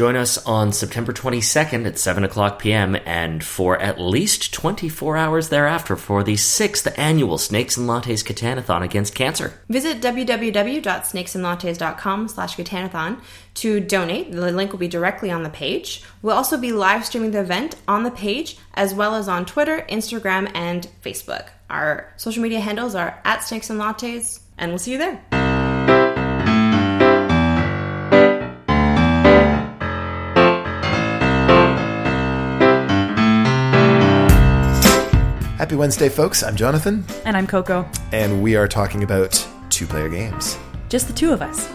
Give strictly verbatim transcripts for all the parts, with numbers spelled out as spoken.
Join us on September twenty-second at seven o'clock p.m. and for at least twenty-four hours thereafter for the sixth annual Snakes and Lattes Catanathon Against Cancer. Visit www.snakesandlattes.com slash Catanathon to donate. The link will be directly on the page. We'll also be live streaming the event on the page as well as on Twitter, Instagram, and Facebook. Our social media handles are at Snakes and Lattes, and we'll see you there. Happy Wednesday, folks. I'm Jonathan. And I'm Coco. And we are talking about two-player games. Just the two of us.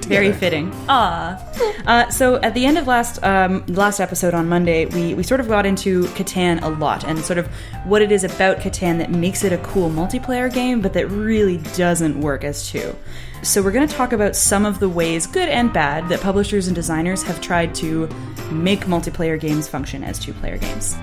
Together. Very fitting. Aww. uh, so at the end of last um, last episode on Monday, we, we sort of got into Catan a lot and sort of what it is about Catan that makes it a cool multiplayer game, but that really doesn't work as two. So we're going to talk about some of the ways, good and bad, that publishers and designers have tried to make multiplayer games function as two-player games.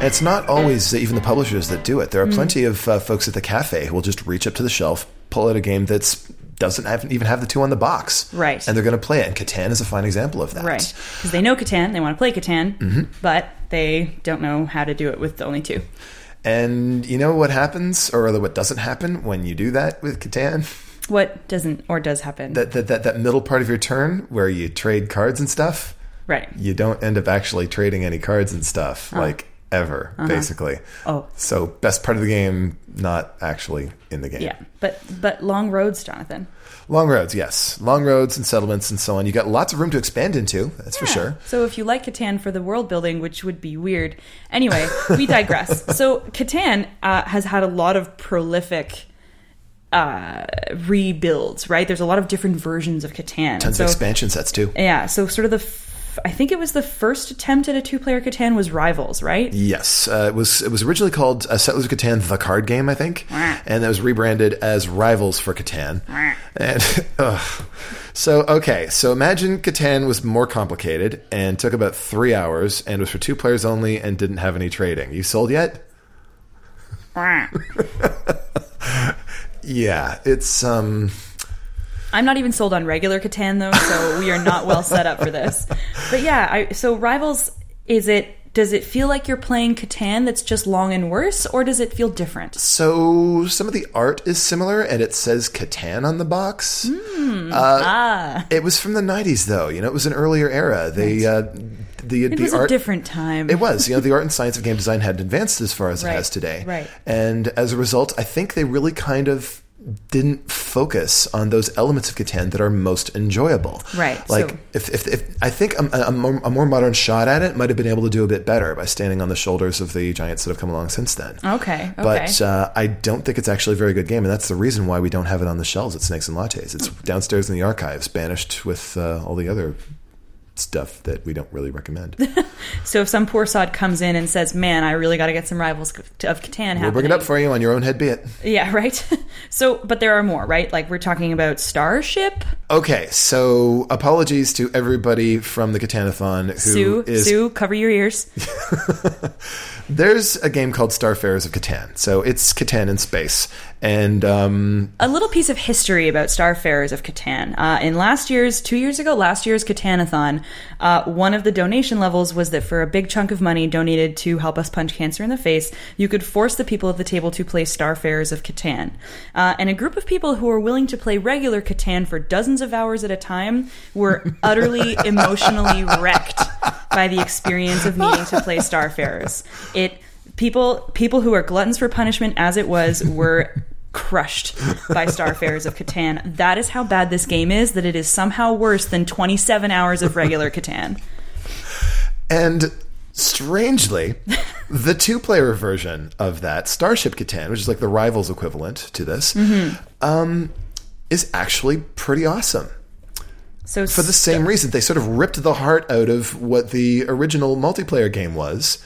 It's not always even the publishers that do it. There are mm. plenty of uh, folks at the cafe who will just reach up to the shelf, pull out a game that doesn't have, even have the two on the box. Right. And they're going to play it. And Catan is a fine example of that. Right. Because they know Catan, they want to play Catan, mm-hmm. but they don't know how to do it with only two. And you know what happens, or rather what doesn't happen when you do that with Catan? What doesn't or does happen? That that That, that middle part of your turn where you trade cards and stuff. Right. You don't end up actually trading any cards and stuff. Oh. Like... Ever, uh-huh. basically. Oh. So best part of the game, not actually in the game. Yeah, but but long roads, Jonathan. Long roads, yes. Long roads and settlements and so on. You got lots of room to expand into, that's yeah. for sure. So if you like Catan for the world building, which would be weird. Anyway, we digress. So Catan uh, has had a lot of prolific uh, rebuilds, right? There's a lot of different versions of Catan. Tons so, of expansion sets, too. Yeah, so sort of the... F- I think it was the first attempt at a two-player Catan was Rivals, right? Yes. Uh, it was It was originally called uh, Settlers of Catan, the card game, I think. And that was rebranded as Rivals for Catan. And, uh, so, okay. So imagine Catan was more complicated and took about three hours and was for two players only and didn't have any trading. You sold yet? yeah. It's... um. I'm not even sold on regular Catan, though, so we are not well set up for this. But yeah, I, so Rivals, is it? Does it feel like you're playing Catan that's just long and worse, or does it feel different? So some of the art is similar, and it says Catan on the box. Mm, uh, ah. It was from the nineties, though. You know, it was an earlier era. They... Right. Uh, The, it the was art, a different time. It was. You know, the art and science of game design hadn't advanced as far as right, it has today. Right. And as a result, I think they really kind of didn't focus on those elements of Catan that are most enjoyable. Right. Like, so, if, if, if I think a, a, more, a more modern shot at it might have been able to do a bit better by standing on the shoulders of the giants that have come along since then. Okay. okay. But uh, I don't think it's actually a very good game, and that's the reason why we don't have it on the shelves at Snakes and Lattes. It's downstairs in the archives, banished with uh, all the other... stuff that we don't really recommend. So if some poor sod comes in and says, man, I really got to get some Rivals of Catan happening. We'll bring it up for you on your own head, be it. Yeah, right? So, but there are more, right? Like we're talking about Starship. Okay, so apologies to everybody from the Catanathon who Sue, is... Sue, cover your ears. There's a game called Starfarers of Catan. So it's Catan in space. And um, a little piece of history about Starfarers of Catan. Uh, in last year's, two years ago, last year's Catanathon, uh, one of the donation levels was that for a big chunk of money donated to help us punch cancer in the face, you could force the people at the table to play Starfarers of Catan. Uh, and a group of people who were willing to play regular Catan for dozens of hours at a time were utterly emotionally wrecked by the experience of needing to play Starfarers. It... People people who are gluttons for punishment, as it was, were crushed by Starfarers of Catan. That is how bad this game is, that it is somehow worse than twenty-seven hours of regular Catan. And strangely, the two-player version of that, Starship Catan, which is like the Rivals equivalent to this, mm-hmm. um, is actually pretty awesome. So For the same st- reason, they sort of ripped the heart out of what the original multiplayer game was.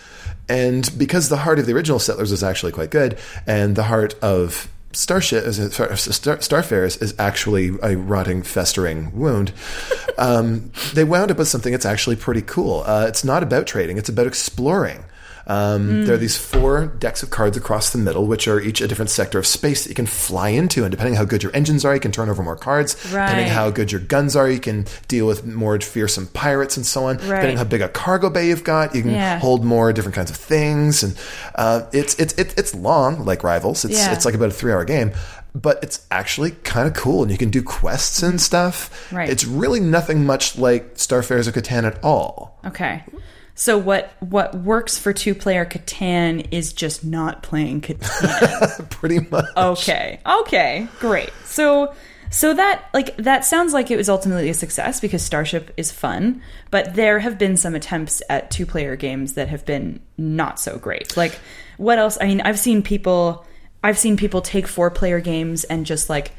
And because the heart of the original Settlers was actually quite good, and the heart of Starship, Star, Star, Starfarers is actually a rotting, festering wound, um, they wound up with something that's actually pretty cool. Uh, it's not about trading. It's about exploring. Um, mm. There are these four decks of cards across the middle, which are each a different sector of space that you can fly into. And depending on how good your engines are, you can turn over more cards. Right. Depending on how good your guns are, you can deal with more fearsome pirates and so on. Right. Depending on how big a cargo bay you've got, you can yeah. hold more different kinds of things. And uh, it's it's it's long, like Rivals. It's yeah. it's like about a three-hour game. But it's actually kind of cool, and you can do quests and stuff. Right. It's really nothing much like Starfarers of Catan at all. Okay. So what what works for two-player Catan is just not playing Catan. Pretty much. Okay. Okay. Great. So so that like that sounds like it was ultimately a success because Starship is fun, but there have been some attempts at two-player games that have been not so great. Like what else? I mean, I've seen people I've seen people take four-player games and just, like,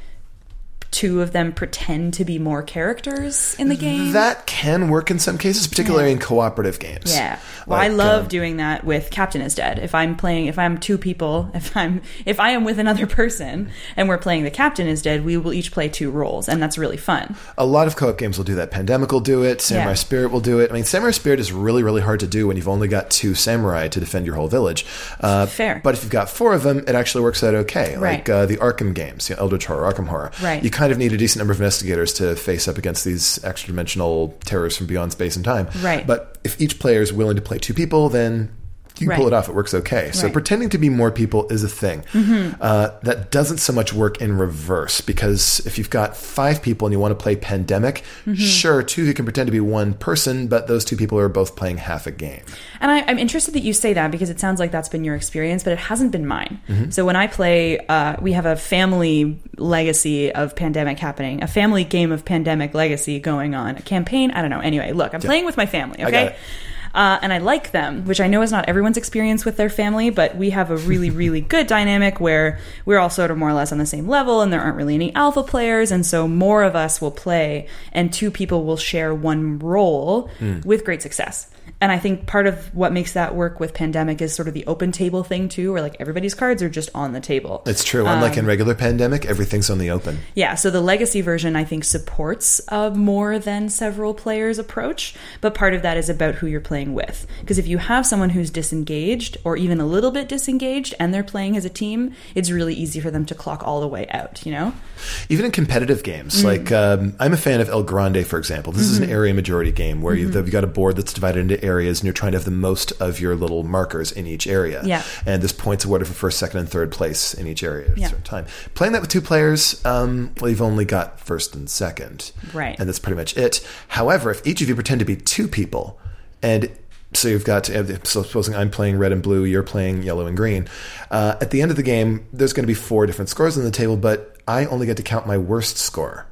two of them pretend to be more characters in the game. That can work in some cases, particularly yeah. in cooperative games. Yeah. Well, like, I love um, doing that with Captain is Dead. If I'm playing, if I'm two people, if I'm, if I am with another person and we're playing the Captain is Dead, we will each play two roles, and that's really fun. A lot of co-op games will do that. Pandemic will do it. Samurai yeah. Spirit will do it. I mean, Samurai Spirit is really, really hard to do when you've only got two samurai to defend your whole village. Uh, Fair. But if you've got four of them, it actually works out okay. Right. Like uh, the Arkham games, you know, Eldritch Horror, Arkham Horror. Right. You kind of need a decent number of investigators to face up against these extra-dimensional terrors from beyond space and time. Right. But if each player is willing to play two people, then you can right. pull it off. It works okay. So right. pretending to be more people is a thing. Mm-hmm. Uh, that doesn't so much work in reverse, because if you've got five people and you want to play Pandemic, mm-hmm. sure, two who can pretend to be one person, but those two people are both playing half a game. And I, I'm interested that you say that, because it sounds like that's been your experience, but it hasn't been mine. Mm-hmm. So when I play, uh, we have a family legacy of Pandemic happening, a family game of Pandemic legacy going on, a campaign, I don't know. Anyway, look, I'm yeah. playing with my family, okay? I got it. Uh, and I like them, which I know is not everyone's experience with their family, but we have a really, really good dynamic where we're all sort of more or less on the same level, and there aren't really any alpha players, and so more of us will play, and two people will share one role mm. with great success. And I think part of what makes that work with Pandemic is sort of the open table thing, too, where, like, everybody's cards are just on the table. It's true. Unlike um, in regular Pandemic, everything's on the open. Yeah, so the legacy version, I think, supports a more than several players approach, but part of that is about who you're playing with. Because if you have someone who's disengaged, or even a little bit disengaged, and they're playing as a team, it's really easy for them to clock all the way out, you know? Even in competitive games, mm-hmm. like, um, I'm a fan of El Grande, for example. This mm-hmm. is an area majority game where mm-hmm. you've got a board that's divided into areas, and you're trying to have the most of your little markers in each area. Yeah. And there's points awarded for first, second, and third place in each area at yeah. a certain time. Playing that with two players, um, well, you've only got first and second. Right. And that's pretty much it. However, if each of you pretend to be two people, and so you've got to, so supposing I'm playing red and blue, you're playing yellow and green, uh, at the end of the game, there's going to be four different scores on the table, but I only get to count my worst score.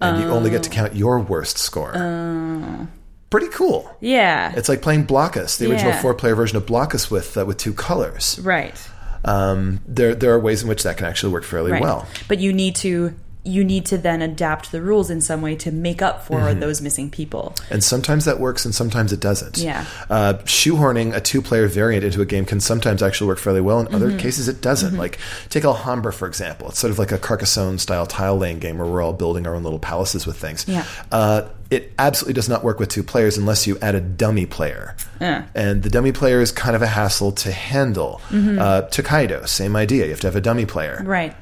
And oh. you only get to count your worst score. Oh. Pretty cool. Yeah. It's like playing Blockus, the yeah. original four-player version of Blockus with uh, with two colors. Right. Um, there there are ways in which that can actually work fairly right. well. But you need to you need to then adapt the rules in some way to make up for mm-hmm. those missing people. And sometimes that works and sometimes it doesn't. Yeah. Uh, shoehorning a two-player variant into a game can sometimes actually work fairly well. In mm-hmm. other cases, it doesn't. Mm-hmm. Like, take Alhambra, for example. It's sort of like a Carcassonne-style tile-laying game where we're all building our own little palaces with things. Yeah. Uh, It absolutely does not work with two players unless you add a dummy player. Yeah. And the dummy player is kind of a hassle to handle. Mm-hmm. Uh, Tokaido, same idea. You have to have a dummy player. Right.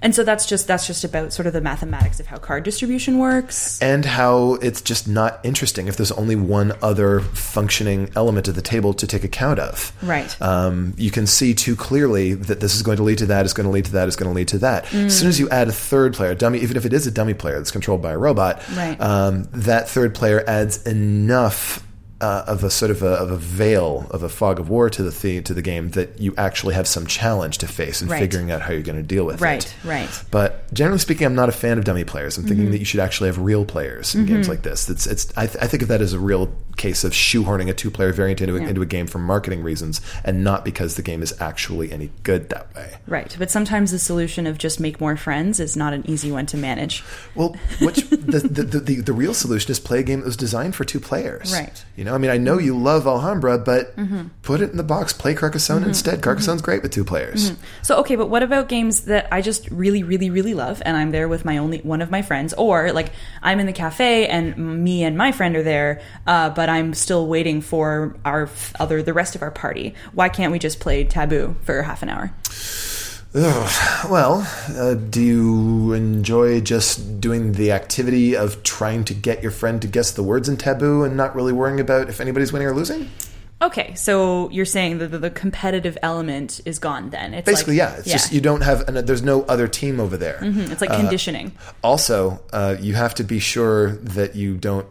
And so that's just that's just about sort of the mathematics of how card distribution works. And how it's just not interesting if there's only one other functioning element of the table to take account of. Right. Um, you can see too clearly that this is going to lead to that, is going to lead to that, is going to lead to that. Mm. As soon as you add a third player, a dummy, even if it is a dummy player that's controlled by a robot, right. um, that third player adds enough Uh, of a sort of a, of a veil of a fog of war to the, the to the game that you actually have some challenge to face in right. figuring out how you're going to deal with right. it. Right, right. But generally speaking, I'm not a fan of dummy players. I'm thinking mm-hmm. that you should actually have real players in mm-hmm. games like this. It's it's. I, th- I think of that as a real case of shoehorning a two-player variant into a, yeah. into a game for marketing reasons, and not because the game is actually any good that way. Right, but sometimes the solution of just make more friends is not an easy one to manage. Well, which, the, the, the, the, the real solution is play a game that was designed for two players. Right. You know, I mean, I know you love Alhambra, but mm-hmm. put it in the box. Play Carcassonne mm-hmm. instead. Carcassonne's mm-hmm. great with two players. Mm-hmm. So, okay, but what about games that I just really, really, really love, and I'm there with my only one of my friends, or like I'm in the cafe and me and my friend are there, uh, but that I'm still waiting for our other the rest of our party. Why can't we just play Taboo for half an hour? Ugh. Well, uh, do you enjoy just doing the activity of trying to get your friend to guess the words in Taboo and not really worrying about if anybody's winning or losing? Okay, so you're saying that the competitive element is gone then. It's Basically, like, yeah. It's yeah. just you don't have, an, there's no other team over there. Mm-hmm. It's like conditioning. Uh, also, uh, you have to be sure that you don't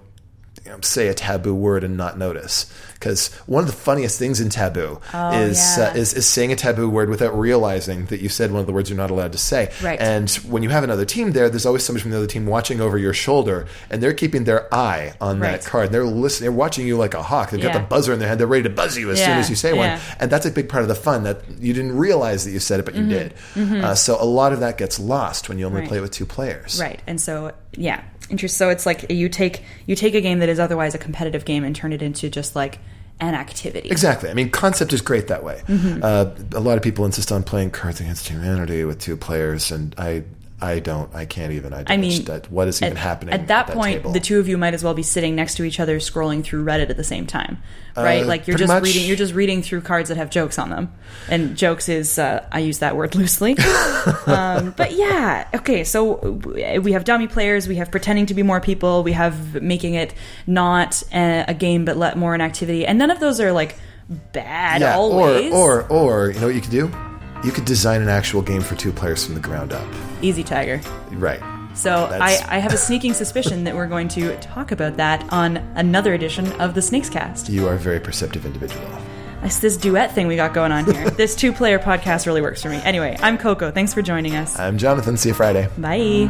you know, say a taboo word and not notice. Because one of the funniest things in Taboo oh, is, yeah. uh, is is saying a taboo word without realizing that you said one of the words you're not allowed to say. Right. And when you have another team there, there's always somebody from the other team watching over your shoulder, and they're keeping their eye on right. that card. They're listening. They're watching you like a hawk. They've yeah. got the buzzer in their head. They're ready to buzz you as yeah. soon as you say yeah. one. And that's a big part of the fun, that you didn't realize that you said it, but mm-hmm. you did. Mm-hmm. Uh, so a lot of that gets lost when you only right. play with two players. Right. And so, yeah. So it's like you take you take a game that is otherwise a competitive game and turn it into just like an activity. Exactly. I mean, Concept is great that way. Mm-hmm. Uh, a lot of people insist on playing Cards Against Humanity with two players, and I I don't. I can't even. I, I mean, that, what is even at, happening at that, at that point? Table? The two of you might as well be sitting next to each other, scrolling through Reddit at the same time, right? Uh, like you're just much. reading. You're just reading through cards that have jokes on them, and jokes is uh, I use that word loosely. um, but yeah, okay. So we have dummy players. We have pretending to be more people. We have making it not a, a game, but let more an activity. And none of those are like bad. Yeah, always. Or or or you know what you could do? You could design an actual game for two players from the ground up. Easy, Tiger. Right. So I, I have a sneaking suspicion that we're going to talk about that on another edition of the SnakesCast. You are a very perceptive individual. It's this duet thing we got going on here. This two-player podcast really works for me. Anyway, I'm Coco. Thanks for joining us. I'm Jonathan. See you Friday. Bye.